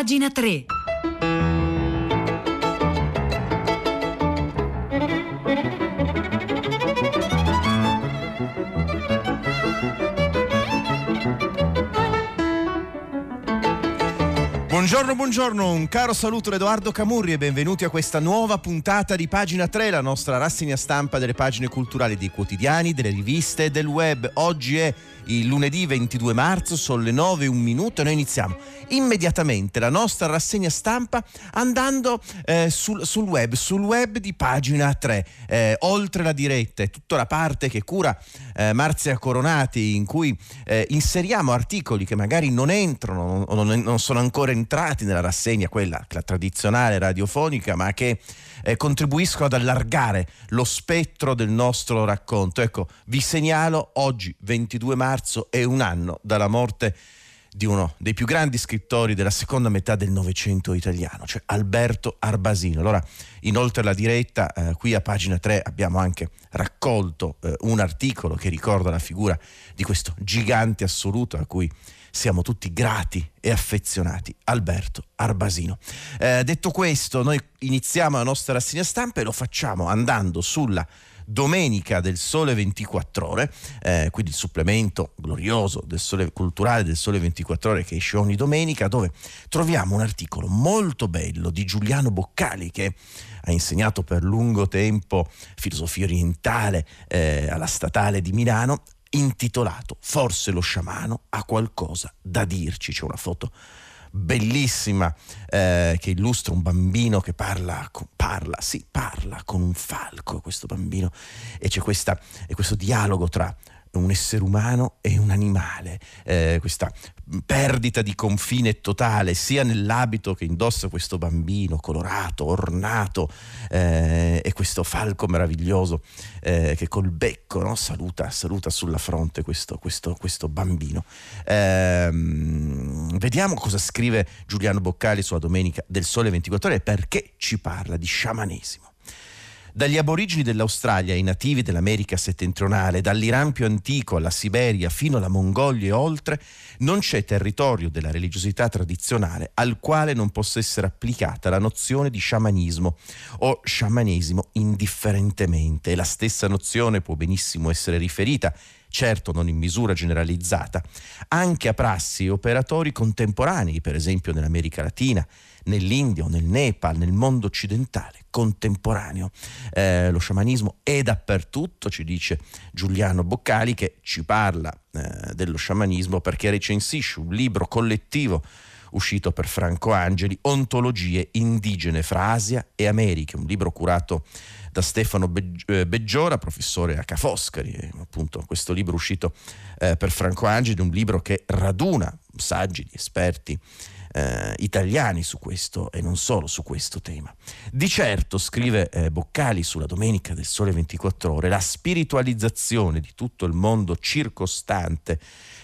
Pagina 3. Buongiorno, un caro saluto da Edoardo Camurri e benvenuti a questa nuova puntata di Pagina 3, la nostra rassegna stampa delle pagine culturali dei quotidiani, delle riviste e del web. Oggi è il lunedì 22 marzo, sono le 9:01 e noi iniziamo immediatamente la nostra rassegna stampa andando sul web di Pagina 3. Oltre la diretta e tutta la parte che cura Marzia Coronati, in cui inseriamo articoli che magari non entrano o non sono ancora entrati nella rassegna, quella tradizionale radiofonica, ma che contribuiscono ad allargare lo spettro del nostro racconto. Ecco, vi segnalo oggi 22 marzo è un anno dalla morte di uno dei più grandi scrittori della seconda metà del Novecento italiano, cioè Alberto Arbasino. Allora, inoltre la diretta, qui a Pagina 3 abbiamo anche raccolto un articolo che ricorda la figura di questo gigante assoluto a cui siamo tutti grati e affezionati, Alberto Arbasino. Detto questo, noi iniziamo la nostra rassegna stampa e lo facciamo andando sulla Domenica del Sole 24 Ore, quindi il supplemento glorioso del Sole culturale del Sole 24 Ore che esce ogni domenica, dove troviamo un articolo molto bello di Giuliano Boccali, che ha insegnato per lungo tempo filosofia orientale alla Statale di Milano, intitolato "Forse lo sciamano ha qualcosa da dirci". C'è una foto bellissima che illustra un bambino che parla con un falco, questo bambino, e c'è questo dialogo tra un essere umano e un animale, questa perdita di confine totale sia nell'abito che indossa questo bambino colorato, ornato, e questo falco meraviglioso che col becco, no, saluta sulla fronte questo bambino. Vediamo cosa scrive Giuliano Boccali sulla Domenica del Sole 24 Ore, perché ci parla di sciamanesimo. Dagli aborigeni dell'Australia ai nativi dell'America settentrionale, dall'Iran più antico alla Siberia fino alla Mongolia e oltre, non c'è territorio della religiosità tradizionale al quale non possa essere applicata la nozione di sciamanismo o sciamanesimo indifferentemente. E la stessa nozione può benissimo essere riferita, certo non in misura generalizzata, anche a prassi e operatori contemporanei, per esempio nell'America Latina, nell'India o nel Nepal, nel mondo occidentale contemporaneo. Lo sciamanismo è dappertutto, ci dice Giuliano Boccali, che ci parla dello sciamanismo perché recensisce un libro collettivo uscito per Franco Angeli, "Ontologie indigene fra Asia e America", un libro curato da Stefano Beggiora, professore a Ca' Foscari. Appunto, questo libro uscito per Franco Angeli, un libro che raduna saggi di esperti italiani su questo e non solo su questo tema. Di certo, scrive Boccali sulla Domenica del Sole 24 Ore, la spiritualizzazione di tutto il mondo circostante,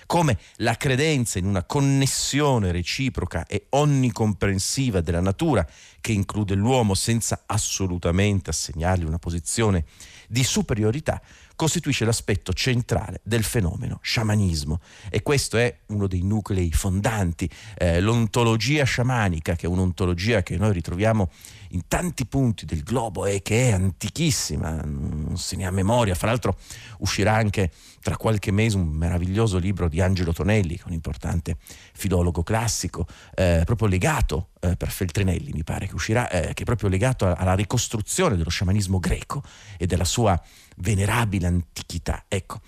come la credenza in una connessione reciproca e onnicomprensiva della natura che include l'uomo senza assolutamente assegnargli una posizione di superiorità, costituisce l'aspetto centrale del fenomeno sciamanismo. E questo è uno dei nuclei fondanti, l'ontologia sciamanica, che è un'ontologia che noi ritroviamo in tanti punti del globo e che è antichissima, non se ne ha memoria. Fra l'altro uscirà anche tra qualche mese un meraviglioso libro di Angelo Tonelli, un importante filologo classico, proprio legato per Feltrinelli, mi pare che uscirà, che è proprio legato alla ricostruzione dello sciamanismo greco e della sua venerabile antichità. Ecco,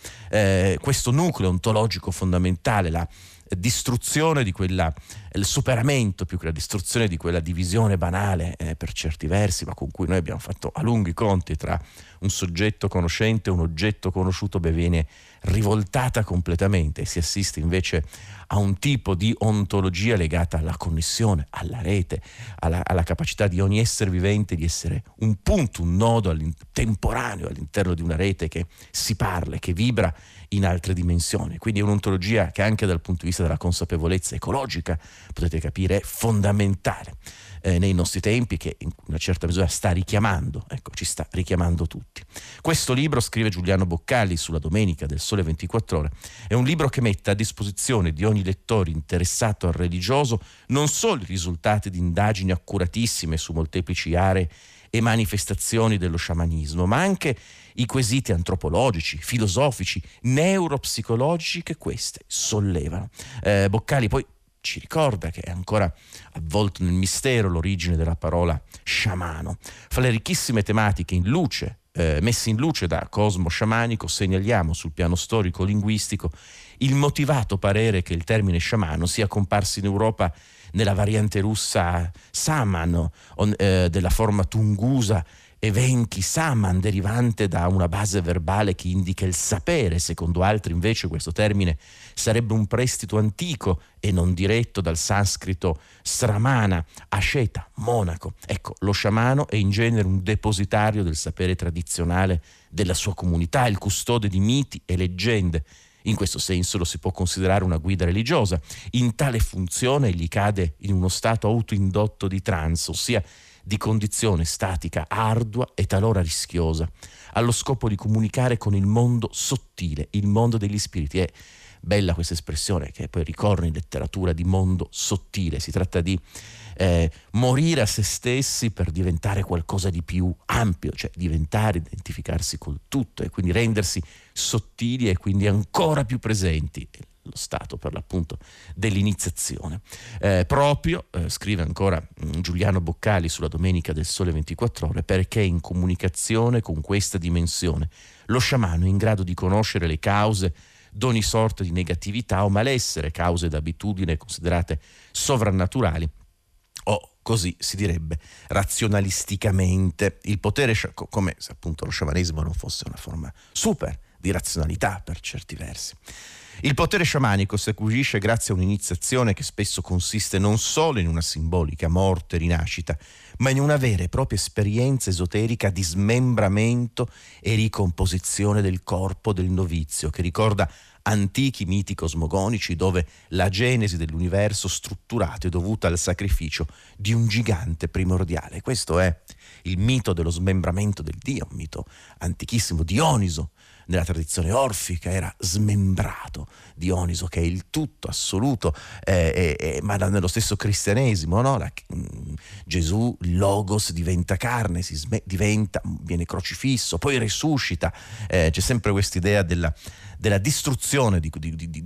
questo nucleo ontologico fondamentale, la distruzione di quella, il superamento più che la distruzione di quella divisione banale, per certi versi, ma con cui noi abbiamo fatto a lungo i conti, tra un soggetto conoscente e un oggetto conosciuto, viene rivoltata completamente e si assiste invece a un tipo di ontologia legata alla connessione, alla rete, alla capacità di ogni essere vivente di essere un punto, un nodo temporaneo all'interno di una rete che si parla e che vibra in altre dimensioni. Quindi è un'ontologia che anche dal punto di vista della consapevolezza ecologica, potete capire, è fondamentale. nei nostri tempi, che in una certa misura sta richiamando, ecco, ci sta richiamando tutti. Questo libro, scrive Giuliano Boccali sulla Domenica del Sole 24 Ore, è un libro che mette a disposizione di ogni lettore interessato al religioso non solo i risultati di indagini accuratissime su molteplici aree e manifestazioni dello sciamanismo, ma anche i quesiti antropologici, filosofici, neuropsicologici che queste sollevano. Boccali poi ci ricorda che è ancora avvolto nel mistero l'origine della parola sciamano. Fra le ricchissime tematiche in luce, messe in luce da Cosmo Sciamanico, segnaliamo sul piano storico-linguistico il motivato parere che il termine sciamano sia comparso in Europa nella variante russa samano, della forma tungusa evenchi saman, derivante da una base verbale che indica il sapere. Secondo altri invece questo termine sarebbe un prestito antico e non diretto dal sanscrito sramana, asceta, monaco. Ecco, lo sciamano è in genere un depositario del sapere tradizionale della sua comunità, il custode di miti e leggende. In questo senso lo si può considerare una guida religiosa. In tale funzione egli cade in uno stato autoindotto di trance, ossia di condizione statica ardua e talora rischiosa, allo scopo di comunicare con il mondo sottile, il mondo degli spiriti. È bella questa espressione che poi ricorre in letteratura, di mondo sottile. Si tratta di morire a se stessi per diventare qualcosa di più ampio, cioè diventare, identificarsi col tutto, e quindi rendersi sottili e quindi ancora più presenti. Lo stato, per l'appunto, dell'iniziazione. Scrive ancora Giuliano Boccali sulla Domenica del Sole 24 Ore, perché in comunicazione con questa dimensione lo sciamano è in grado di conoscere le cause d'ogni sorta di negatività o malessere, cause d'abitudine considerate sovrannaturali o, così si direbbe, razionalisticamente. Il potere, come se appunto lo sciamanesimo non fosse una forma super di razionalità per certi versi. Il potere sciamanico si acquisisce grazie a un'iniziazione che spesso consiste non solo in una simbolica morte e rinascita, ma in una vera e propria esperienza esoterica di smembramento e ricomposizione del corpo del novizio, che ricorda antichi miti cosmogonici dove la genesi dell'universo strutturato è dovuta al sacrificio di un gigante primordiale. Questo è il mito dello smembramento del Dio, un mito antichissimo. Dioniso, nella tradizione orfica, era smembrato. Dioniso, che è il tutto assoluto, ma nello stesso cristianesimo, no? Gesù, Logos, diventa carne, viene crocifisso, poi resuscita. C'è sempre questa idea della distruzione di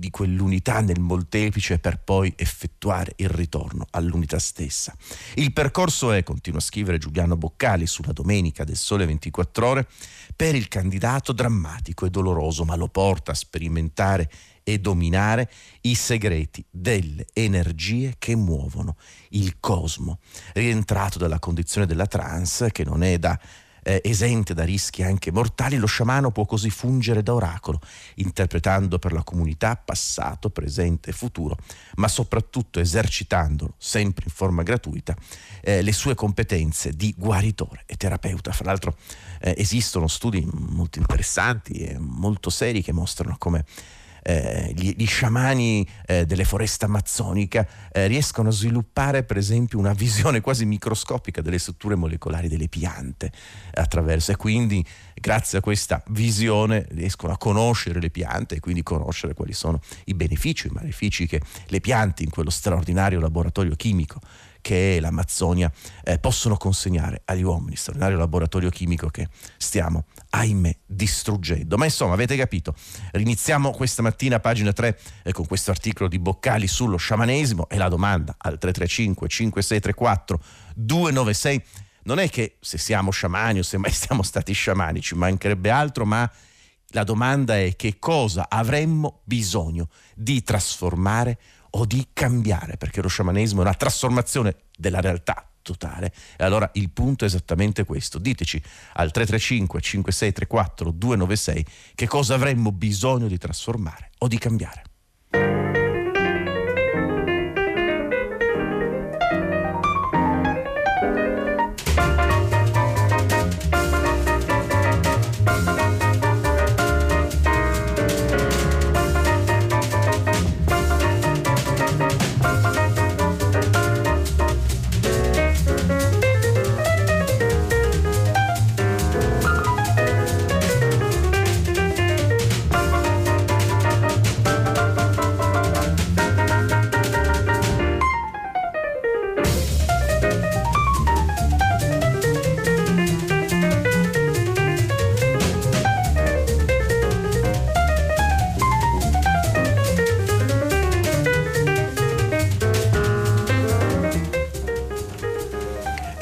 quell'unità nel molteplice per poi effettuare il ritorno all'unità stessa. Il percorso è, continua a scrivere Giuliano Boccali sulla Domenica del Sole 24 Ore, per il candidato drammatico e doloroso, ma lo porta a sperimentare e dominare i segreti delle energie che muovono il cosmo. Rientrato dalla condizione della trance, che non è esente da rischi anche mortali, lo sciamano può così fungere da oracolo, interpretando per la comunità passato, presente e futuro, ma soprattutto esercitandolo, sempre in forma gratuita, le sue competenze di guaritore e terapeuta. Fra l'altro esistono studi molto interessanti e molto seri che mostrano come gli sciamani delle foreste amazzonica riescono a sviluppare, per esempio, una visione quasi microscopica delle strutture molecolari delle piante e quindi grazie a questa visione riescono a conoscere le piante e quindi conoscere quali sono i benefici e i malefici che le piante in quello straordinario laboratorio chimico che è l'Amazzonia possono consegnare agli uomini. Straordinario laboratorio chimico che stiamo, ahimè, distruggendo. Ma insomma, avete capito, riniziamo questa mattina Pagina 3 con questo articolo di Boccali sullo sciamanesimo, e la domanda al 335 5634 296 non è che se siamo sciamani o se mai siamo stati sciamani, ci mancherebbe altro, ma la domanda è che cosa avremmo bisogno di trasformare o di cambiare, perché lo sciamanesimo è una trasformazione della realtà totale. E allora il punto è esattamente questo. Diteci al 335 5634 296 che cosa avremmo bisogno di trasformare o di cambiare.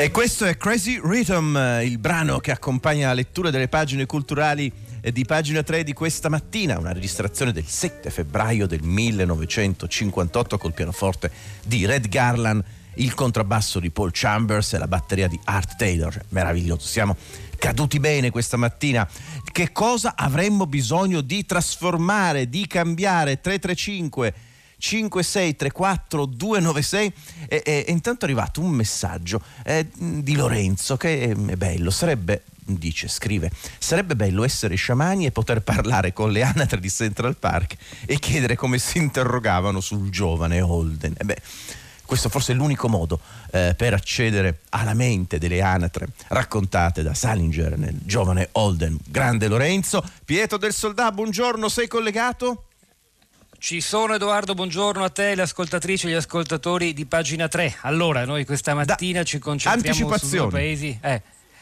E questo è Crazy Rhythm, il brano che accompagna la lettura delle pagine culturali di Pagina 3 di questa mattina, una registrazione del 7 febbraio del 1958 col pianoforte di Red Garland, il contrabbasso di Paul Chambers e la batteria di Art Taylor. Meraviglioso, siamo caduti bene questa mattina. Che cosa avremmo bisogno di trasformare, di cambiare? 335 56 34 296. E intanto è arrivato un messaggio di Lorenzo che è bello. Scrive, sarebbe bello essere sciamani e poter parlare con le anatre di Central Park e chiedere come si interrogavano sul giovane Holden. Questo forse è l'unico modo per accedere alla mente delle anatre raccontate da Salinger nel giovane Holden. Grande Lorenzo. Pietro del Soldà, buongiorno, sei collegato? Ci sono, Edoardo, buongiorno a te, le ascoltatrici e gli ascoltatori di Pagina 3. Allora, noi questa mattina ci concentriamo su due paesi...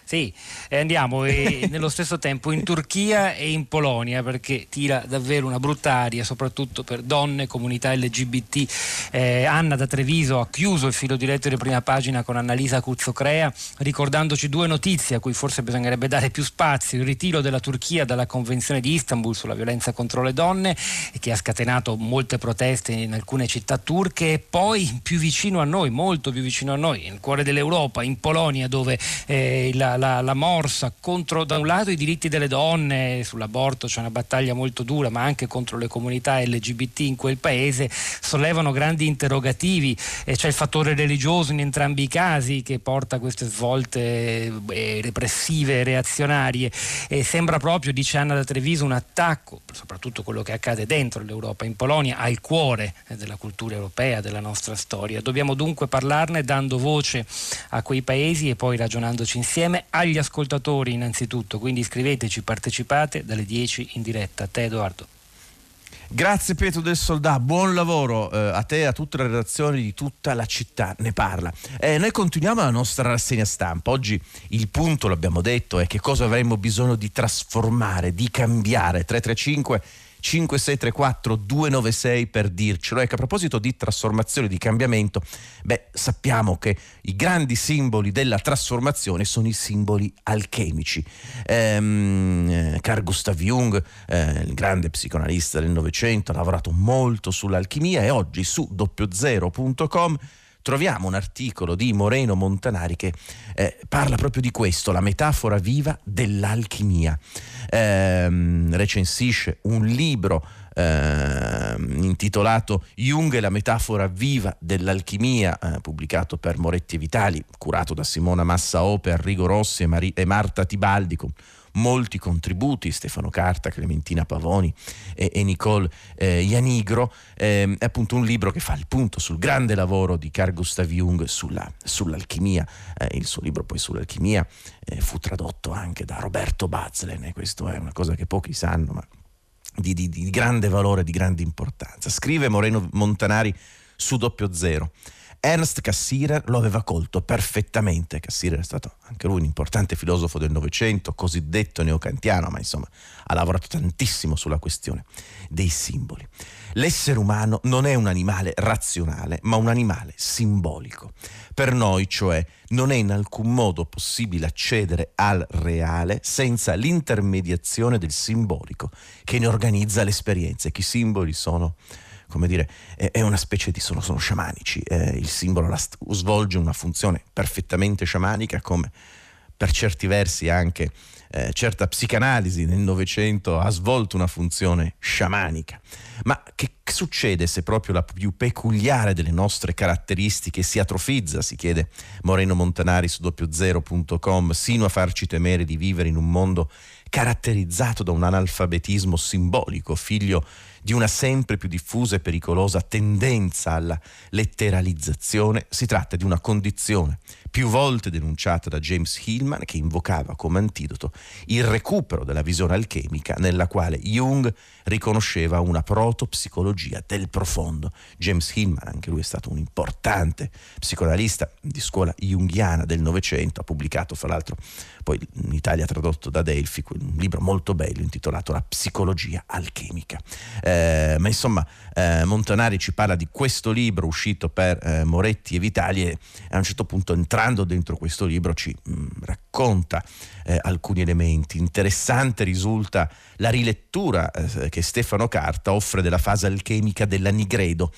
Sì, andiamo nello stesso tempo in Turchia e in Polonia, perché tira davvero una brutta aria, soprattutto per donne, comunità LGBT. Anna da Treviso ha chiuso il filo diretto di prima pagina con Annalisa Cuzzocrea, ricordandoci due notizie a cui forse bisognerebbe dare più spazio: il ritiro della Turchia dalla Convenzione di Istanbul sulla violenza contro le donne, che ha scatenato molte proteste in alcune città turche, e poi più vicino a noi, molto più vicino a noi, nel cuore dell'Europa, in Polonia, dove la morsa contro, da un lato, i diritti delle donne, sull'aborto c'è una battaglia molto dura, ma anche contro le comunità LGBT in quel paese, sollevano grandi interrogativi. C'è il fattore religioso in entrambi i casi che porta a queste svolte repressive, reazionarie, e sembra proprio, dice Anna da Treviso, un attacco, soprattutto quello che accade dentro l'Europa, in Polonia, al cuore della cultura europea, della nostra storia. Dobbiamo dunque parlarne dando voce a quei paesi e poi ragionandoci insieme, agli ascoltatori innanzitutto, quindi iscriveteci, partecipate dalle 10 in diretta. A te, Edoardo. Grazie Pietro del Soldà, buon lavoro a te e a tutte le redazioni di tutta la città ne parla. Noi continuiamo la nostra rassegna stampa. Oggi il punto, l'abbiamo detto, è che cosa avremmo bisogno di trasformare, di cambiare. 335 5634 296 per dircelo. Ecco, a proposito di trasformazione, di cambiamento, sappiamo che i grandi simboli della trasformazione sono i simboli alchemici. Carl Gustav Jung, il grande psicoanalista del Novecento, ha lavorato molto sull'alchimia, e oggi su doppiozero.com troviamo un articolo di Moreno Montanari che parla proprio di questo, la metafora viva dell'alchimia. Recensisce un libro intitolato Jung e la metafora viva dell'alchimia, pubblicato per Moretti e Vitali, curato da Simona Massaope, Arrigo Rossi e Marta Tibaldi, con molti contributi: Stefano Carta, Clementina Pavoni e Nicole Iannigro. È appunto un libro che fa il punto sul grande lavoro di Carl Gustav Jung sull'alchimia. Il suo libro poi sull'alchimia fu tradotto anche da Roberto Bazlen, e questo è una cosa che pochi sanno, ma di grande valore, di grande importanza. Scrive Moreno Montanari su doppiozero: Ernst Cassirer lo aveva colto perfettamente. Cassirer è stato anche lui un importante filosofo del Novecento, cosiddetto neocantiano, ma insomma ha lavorato tantissimo sulla questione dei simboli. L'essere umano non è un animale razionale, ma un animale simbolico. Per noi, cioè, non è in alcun modo possibile accedere al reale senza l'intermediazione del simbolico, che ne organizza l'esperienza. E che i simboli sono... come dire, è una specie di... sono sciamanici. Il simbolo svolge una funzione perfettamente sciamanica, come per certi versi anche certa psicanalisi nel Novecento ha svolto una funzione sciamanica. Ma che succede se proprio la più peculiare delle nostre caratteristiche si atrofizza, si chiede Moreno Montanari su doppiozero.com, sino a farci temere di vivere in un mondo caratterizzato da un analfabetismo simbolico, figlio di una sempre più diffusa e pericolosa tendenza alla letteralizzazione? Si tratta di una condizione più volte denunciata da James Hillman, che invocava come antidoto il recupero della visione alchemica, nella quale Jung riconosceva una protopsicologia del profondo. James Hillman, anche lui, è stato un importante psicoanalista di scuola junghiana del Novecento, ha pubblicato fra l'altro poi in Italia, tradotto da Delfi, un libro molto bello intitolato La psicologia alchemica. ma insomma Montanari ci parla di questo libro uscito per Moretti e Vitali e a un certo punto, entrando dentro questo libro, ci racconta alcuni elementi. Interessante risulta la rilettura che Stefano Carta offre della fase alchemica dell'Anigredo,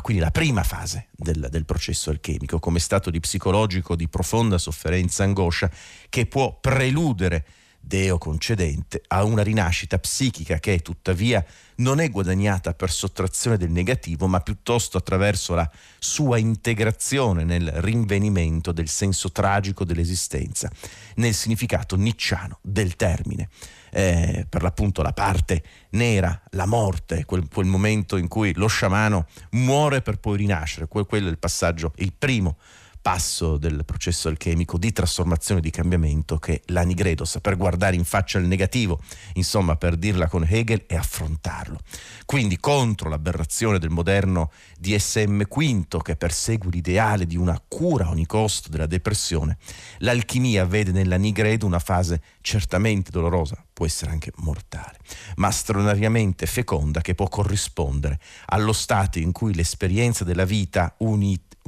quindi la prima fase del processo alchemico, come stato di psicologico di profonda sofferenza, angoscia, che può preludere, Deo concedente, a una rinascita psichica che tuttavia non è guadagnata per sottrazione del negativo, ma piuttosto attraverso la sua integrazione nel rinvenimento del senso tragico dell'esistenza, nel significato nicciano del termine. Per l'appunto la parte nera, la morte, quel momento in cui lo sciamano muore per poi rinascere, quello è il passaggio, il primo passo del processo alchemico di trasformazione, di cambiamento, che l'Anigredo, saper guardare in faccia il negativo, insomma, per dirla con Hegel, e affrontarlo. Quindi contro l'aberrazione del moderno DSM quinto, che persegue l'ideale di una cura a ogni costo della depressione, l'alchimia vede nell'Anigredo una fase certamente dolorosa, può essere anche mortale, ma straordinariamente feconda, che può corrispondere allo stato in cui l'esperienza della vita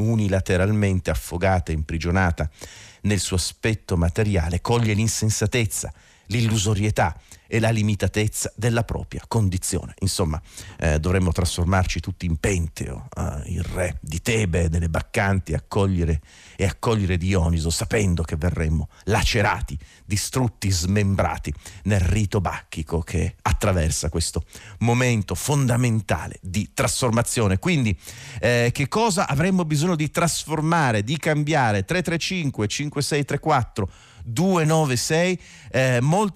unilateralmente affogata e imprigionata nel suo aspetto materiale coglie l'insensatezza, l'illusorietà e la limitatezza della propria condizione. Insomma, dovremmo trasformarci tutti in Penteo, il re di Tebe, delle Baccanti, accogliere Dioniso, sapendo che verremmo lacerati, distrutti, smembrati nel rito bacchico che attraversa questo momento fondamentale di trasformazione. Quindi che cosa avremmo bisogno di trasformare, di cambiare? 335 5634 296.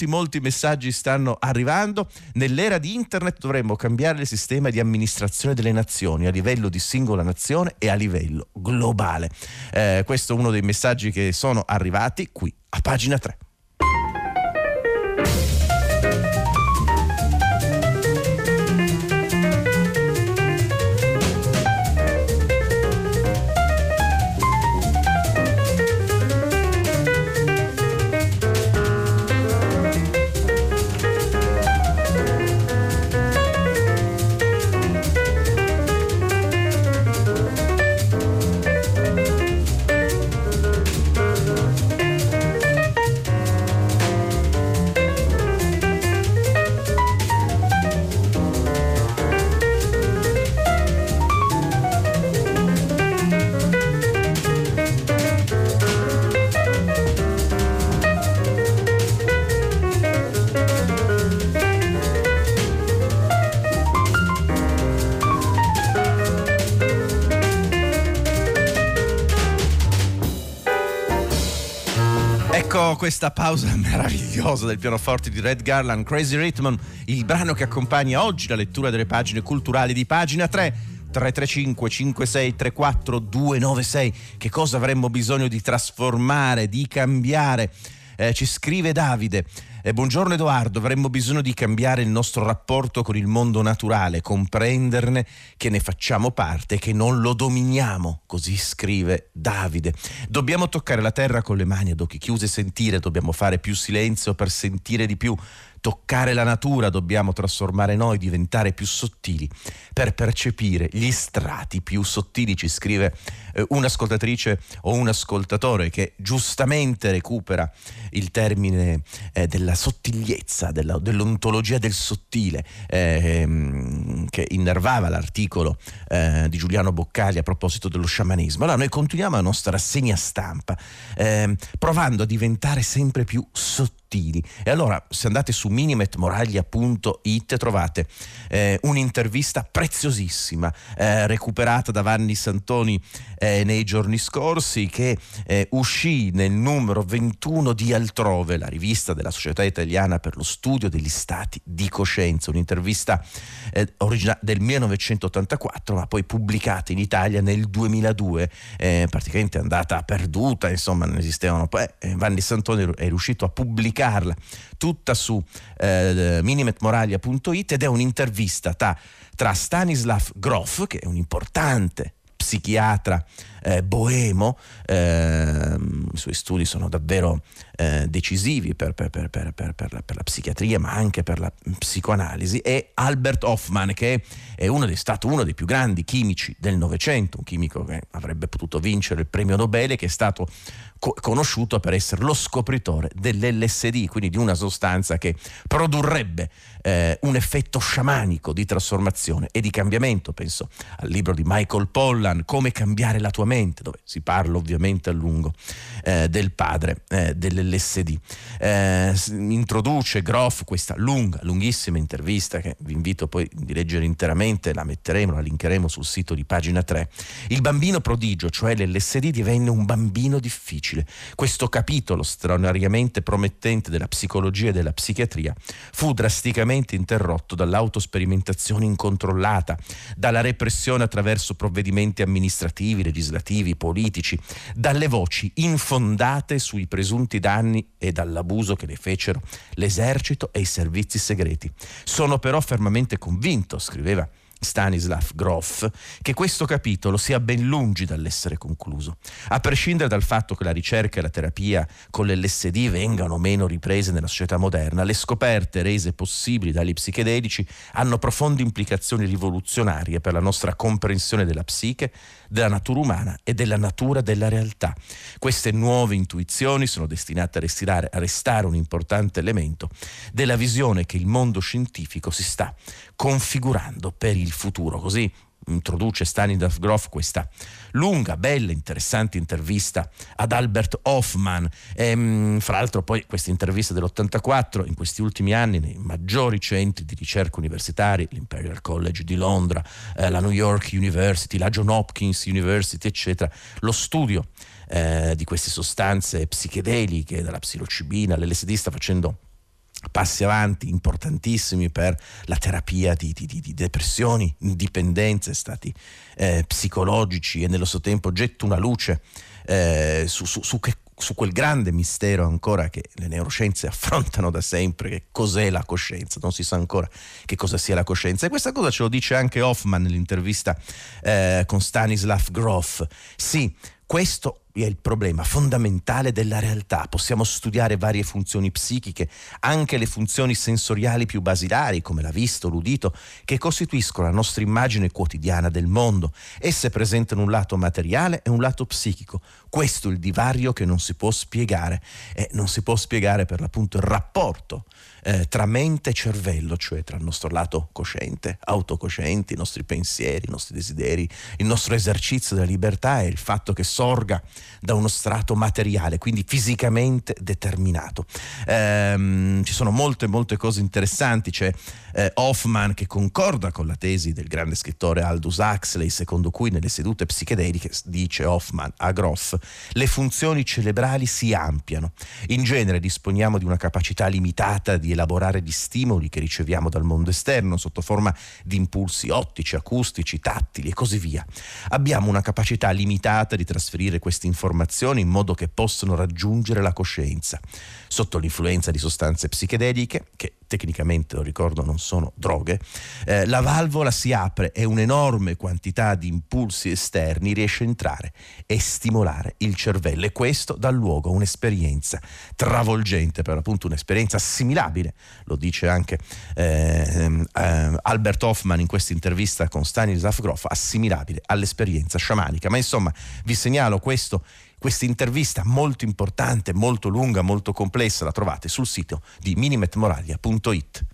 Molti messaggi stanno arrivando. Nell'era di internet dovremmo cambiare il sistema di amministrazione delle nazioni a livello di singola nazione e a livello globale. Questo è uno dei messaggi che sono arrivati qui a Pagina 3. Questa pausa meravigliosa del pianoforte di Red Garland, Crazy Rhythm, il brano che accompagna oggi la lettura delle pagine culturali di Pagina 3. 335 5634 296. Che cosa avremmo bisogno di trasformare, di cambiare? Ci scrive Davide. Buongiorno Edoardo, avremmo bisogno di cambiare il nostro rapporto con il mondo naturale, comprenderne che ne facciamo parte, che non lo dominiamo, così scrive Davide. Dobbiamo toccare la terra con le mani ad occhi chiusi e sentire, dobbiamo fare più silenzio per sentire di più, toccare la natura, dobbiamo trasformare noi, diventare più sottili per percepire gli strati più sottili, ci scrive un'ascoltatrice o un ascoltatore che giustamente recupera il termine della sottigliezza, dell'ontologia del sottile, che innervava l'articolo di Giuliano Boccali a proposito dello sciamanesimo. Allora noi continuiamo la nostra rassegna stampa provando a diventare sempre più sottili. E allora, se andate su minimetmoraglia.it trovate un'intervista preziosissima recuperata da Vanni Santoni nei giorni scorsi, che uscì nel numero 21 di Altrove, la rivista della Società Italiana per lo Studio degli Stati di Coscienza, un'intervista del 1984, ma poi pubblicata in Italia nel 2002, praticamente andata perduta, insomma non esistevano. Vanni Santoni è riuscito a pubblicare tutta su minimetmoraglia.it, ed è un'intervista tra Stanislav Grof, che è un importante psichiatra boemo, i suoi studi sono davvero decisivi per la psichiatria, ma anche per la psicoanalisi, è Albert Hofmann, che è uno dei più grandi chimici del Novecento, un chimico che avrebbe potuto vincere il premio Nobel, che è stato conosciuto per essere lo scopritore dell'LSD, quindi di una sostanza che produrrebbe un effetto sciamanico di trasformazione e di cambiamento. Penso al libro di Michael Pollan, Come cambiare la tua mente, dove si parla ovviamente a lungo del padre dell'LSD. Introduce Grof questa lunghissima intervista, che vi invito poi di leggere interamente, la linkeremo sul sito di Pagina 3. Il bambino prodigio, cioè l'LSD, divenne un bambino difficile. Questo capitolo straordinariamente promettente della psicologia e della psichiatria fu drasticamente interrotto dall'autosperimentazione incontrollata, dalla repressione attraverso provvedimenti amministrativi, legislativi, politici, dalle voci infondate sui presunti danni e dall'abuso che ne fecero l'esercito e i servizi segreti. Sono però fermamente convinto, scriveva Stanislav Grof, che questo capitolo sia ben lungi dall'essere concluso. A prescindere dal fatto che la ricerca e la terapia con l'LSD vengano meno riprese nella società moderna, le scoperte rese possibili dagli psichedelici hanno profonde implicazioni rivoluzionarie per la nostra comprensione della psiche, della natura umana e della natura della realtà. Queste nuove intuizioni sono destinate a restare un importante elemento della visione che il mondo scientifico si sta configurando per il futuro. Così introduce Stanislav Grof questa lunga, bella, interessante intervista ad Albert Hofmann. Fra l'altro poi questa intervista dell'84, in questi ultimi anni nei maggiori centri di ricerca universitari, l'Imperial College di Londra, la New York University, la John Hopkins University, eccetera, lo studio di queste sostanze psichedeliche, dalla psilocibina all'LSD, sta facendo passi avanti importantissimi per la terapia di depressioni, dipendenze, stati psicologici, e nello stesso tempo getta una luce su quel grande mistero ancora che le neuroscienze affrontano da sempre, che cos'è la coscienza. Non si sa ancora che cosa sia la coscienza, e questa cosa ce lo dice anche Hofmann nell'intervista con Stanislav Grof. Sì, questo è il problema fondamentale della realtà. Possiamo studiare varie funzioni psichiche, anche le funzioni sensoriali più basilari come la vista o l'udito, che costituiscono la nostra immagine quotidiana del mondo. Esse presentano un lato materiale e un lato psichico. Questo è il divario che non si può spiegare, e non si può spiegare per l'appunto il rapporto tra mente e cervello, cioè tra il nostro lato cosciente, autocosciente, i nostri pensieri, i nostri desideri, il nostro esercizio della libertà, e il fatto che sorga da uno strato materiale, quindi fisicamente determinato. Ci sono molte cose interessanti. C'è Hofmann che concorda con la tesi del grande scrittore Aldous Huxley, secondo cui nelle sedute psichedeliche, dice Hofmann a Grof, le funzioni cerebrali si ampliano. In genere disponiamo di una capacità limitata di elaborare gli stimoli che riceviamo dal mondo esterno sotto forma di impulsi ottici, acustici, tattili e così via. Abbiamo una capacità limitata di trasferire queste informazioni in modo che possano raggiungere la coscienza. Sotto l'influenza di sostanze psichedeliche, che tecnicamente, lo ricordo, non sono droghe, la valvola si apre e un'enorme quantità di impulsi esterni riesce a entrare e stimolare il cervello, e questo dà luogo a un'esperienza travolgente, per appunto un'esperienza assimilabile, lo dice anche Albert Hofmann in questa intervista con Stanislav Grof, assimilabile all'esperienza sciamanica. Ma insomma, vi segnalo questa intervista molto importante, molto lunga, molto complessa. La trovate sul sito di minimetmoraglia.it.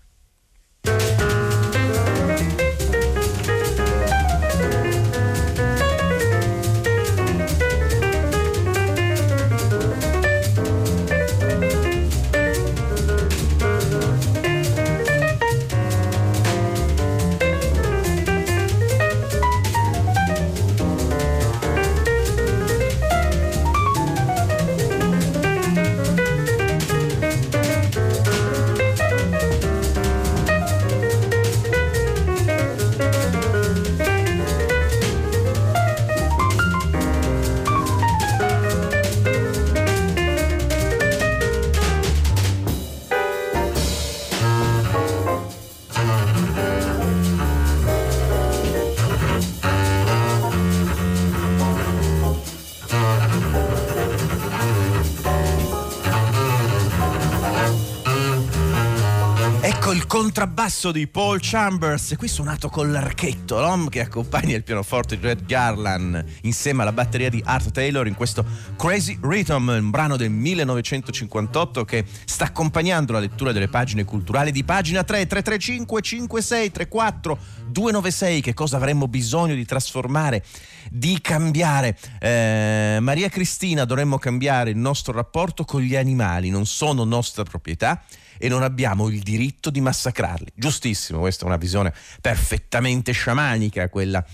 Ecco il contrabbasso di Paul Chambers, qui suonato con l'archetto, no? Che accompagna il pianoforte di Red Garland insieme alla batteria di Art Taylor in questo Crazy Rhythm, un brano del 1958 che sta accompagnando la lettura delle pagine culturali di Pagina 3. 335 56 34 296, che cosa avremmo bisogno di trasformare, di cambiare. Maria Cristina, dovremmo cambiare il nostro rapporto con gli animali, non sono nostra proprietà e non abbiamo il diritto di massacrarli. Giustissimo, questa è una visione perfettamente sciamanica, quella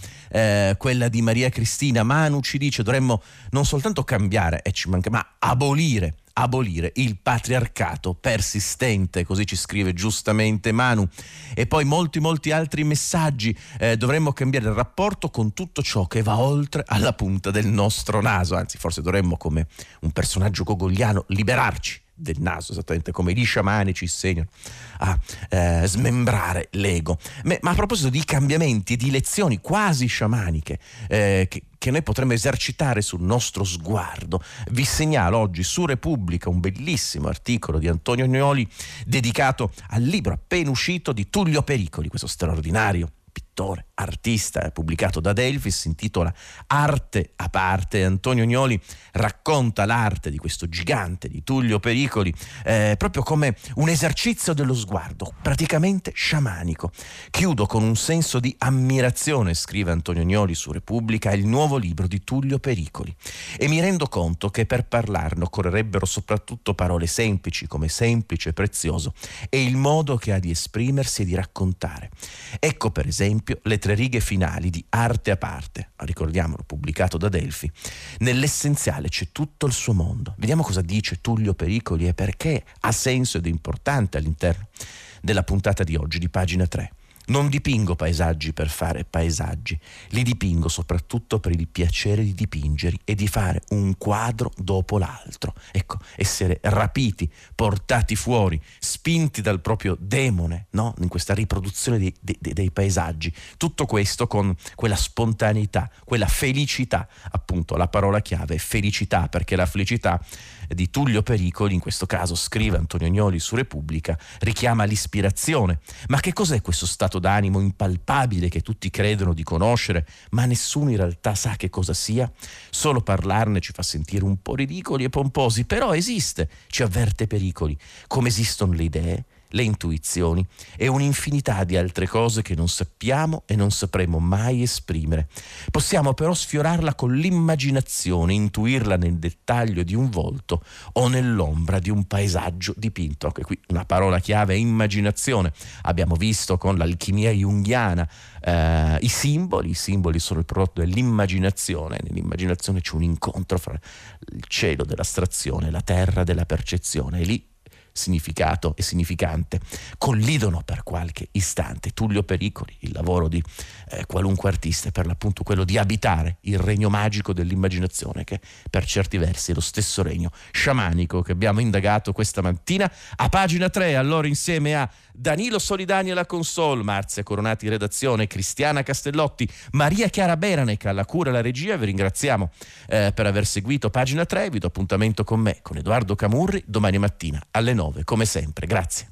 di Maria Cristina. Manu ci dice: dovremmo non soltanto cambiare, e ci manca, ma abolire il patriarcato persistente, così ci scrive giustamente Manu. E poi molti altri messaggi. Dovremmo cambiare il rapporto con tutto ciò che va oltre alla punta del nostro naso, anzi forse dovremmo, come un personaggio gogoliano, liberarci del naso, esattamente come gli sciamani ci insegnano a smembrare l'ego. Ma a proposito di cambiamenti e di lezioni quasi sciamaniche che noi potremmo esercitare sul nostro sguardo, vi segnalo oggi su Repubblica un bellissimo articolo di Antonio Agnoli dedicato al libro appena uscito di Tullio Pericoli, questo straordinario pittore, artista, pubblicato da Delfi, si intitola Arte a parte. Antonio Agnoli racconta l'arte di questo gigante di Tullio Pericoli proprio come un esercizio dello sguardo praticamente sciamanico. Chiudo con un senso di ammirazione, scrive Antonio Agnoli su Repubblica, il nuovo libro di Tullio Pericoli, e mi rendo conto che per parlarne occorrerebbero soprattutto parole semplici come semplice e prezioso e il modo che ha di esprimersi e di raccontare. Ecco per esempio le tre righe finali di Arte a parte, ricordiamolo, pubblicato da Delfi: nell'essenziale c'è tutto il suo mondo. Vediamo cosa dice Tullio Pericoli e perché ha senso ed è importante all'interno della puntata di oggi di Pagina 3. Non dipingo paesaggi per fare paesaggi, li dipingo soprattutto per il piacere di dipingere e di fare un quadro dopo l'altro. Ecco, essere rapiti, portati fuori, spinti dal proprio demone, no? In questa riproduzione dei paesaggi. Tutto questo con quella spontaneità, quella felicità, appunto la parola chiave è felicità, perché la felicità di Tullio Pericoli, in questo caso scrive Antonio Agnoli su Repubblica, richiama l'ispirazione. Ma che cos'è questo stato d'animo impalpabile che tutti credono di conoscere, ma nessuno in realtà sa che cosa sia? Solo parlarne ci fa sentire un po' ridicoli e pomposi, però esiste, ci avverte Pericoli, come esistono le idee, le intuizioni e un'infinità di altre cose che non sappiamo e non sapremo mai esprimere. Possiamo però sfiorarla con l'immaginazione, intuirla nel dettaglio di un volto o nell'ombra di un paesaggio dipinto. Anche qui una parola chiave è immaginazione. Abbiamo visto con l'alchimia junghiana i simboli sono il prodotto dell'immaginazione. Nell'immaginazione c'è un incontro fra il cielo dell'astrazione e la terra della percezione, e lì significato e significante collidono per qualche istante. Tullio Pericoli, il lavoro di qualunque artista è per l'appunto quello di abitare il regno magico dell'immaginazione, che per certi versi è lo stesso regno sciamanico che abbiamo indagato questa mattina a Pagina 3. Allora, insieme a Danilo Solidani alla console, Marzia Coronati in redazione, Cristiana Castellotti, Maria Chiara Beraneca alla cura e alla regia, vi ringraziamo per aver seguito Pagina 3. Vi do appuntamento con me, con Edoardo Camurri, domani mattina alle 9 come sempre. Grazie.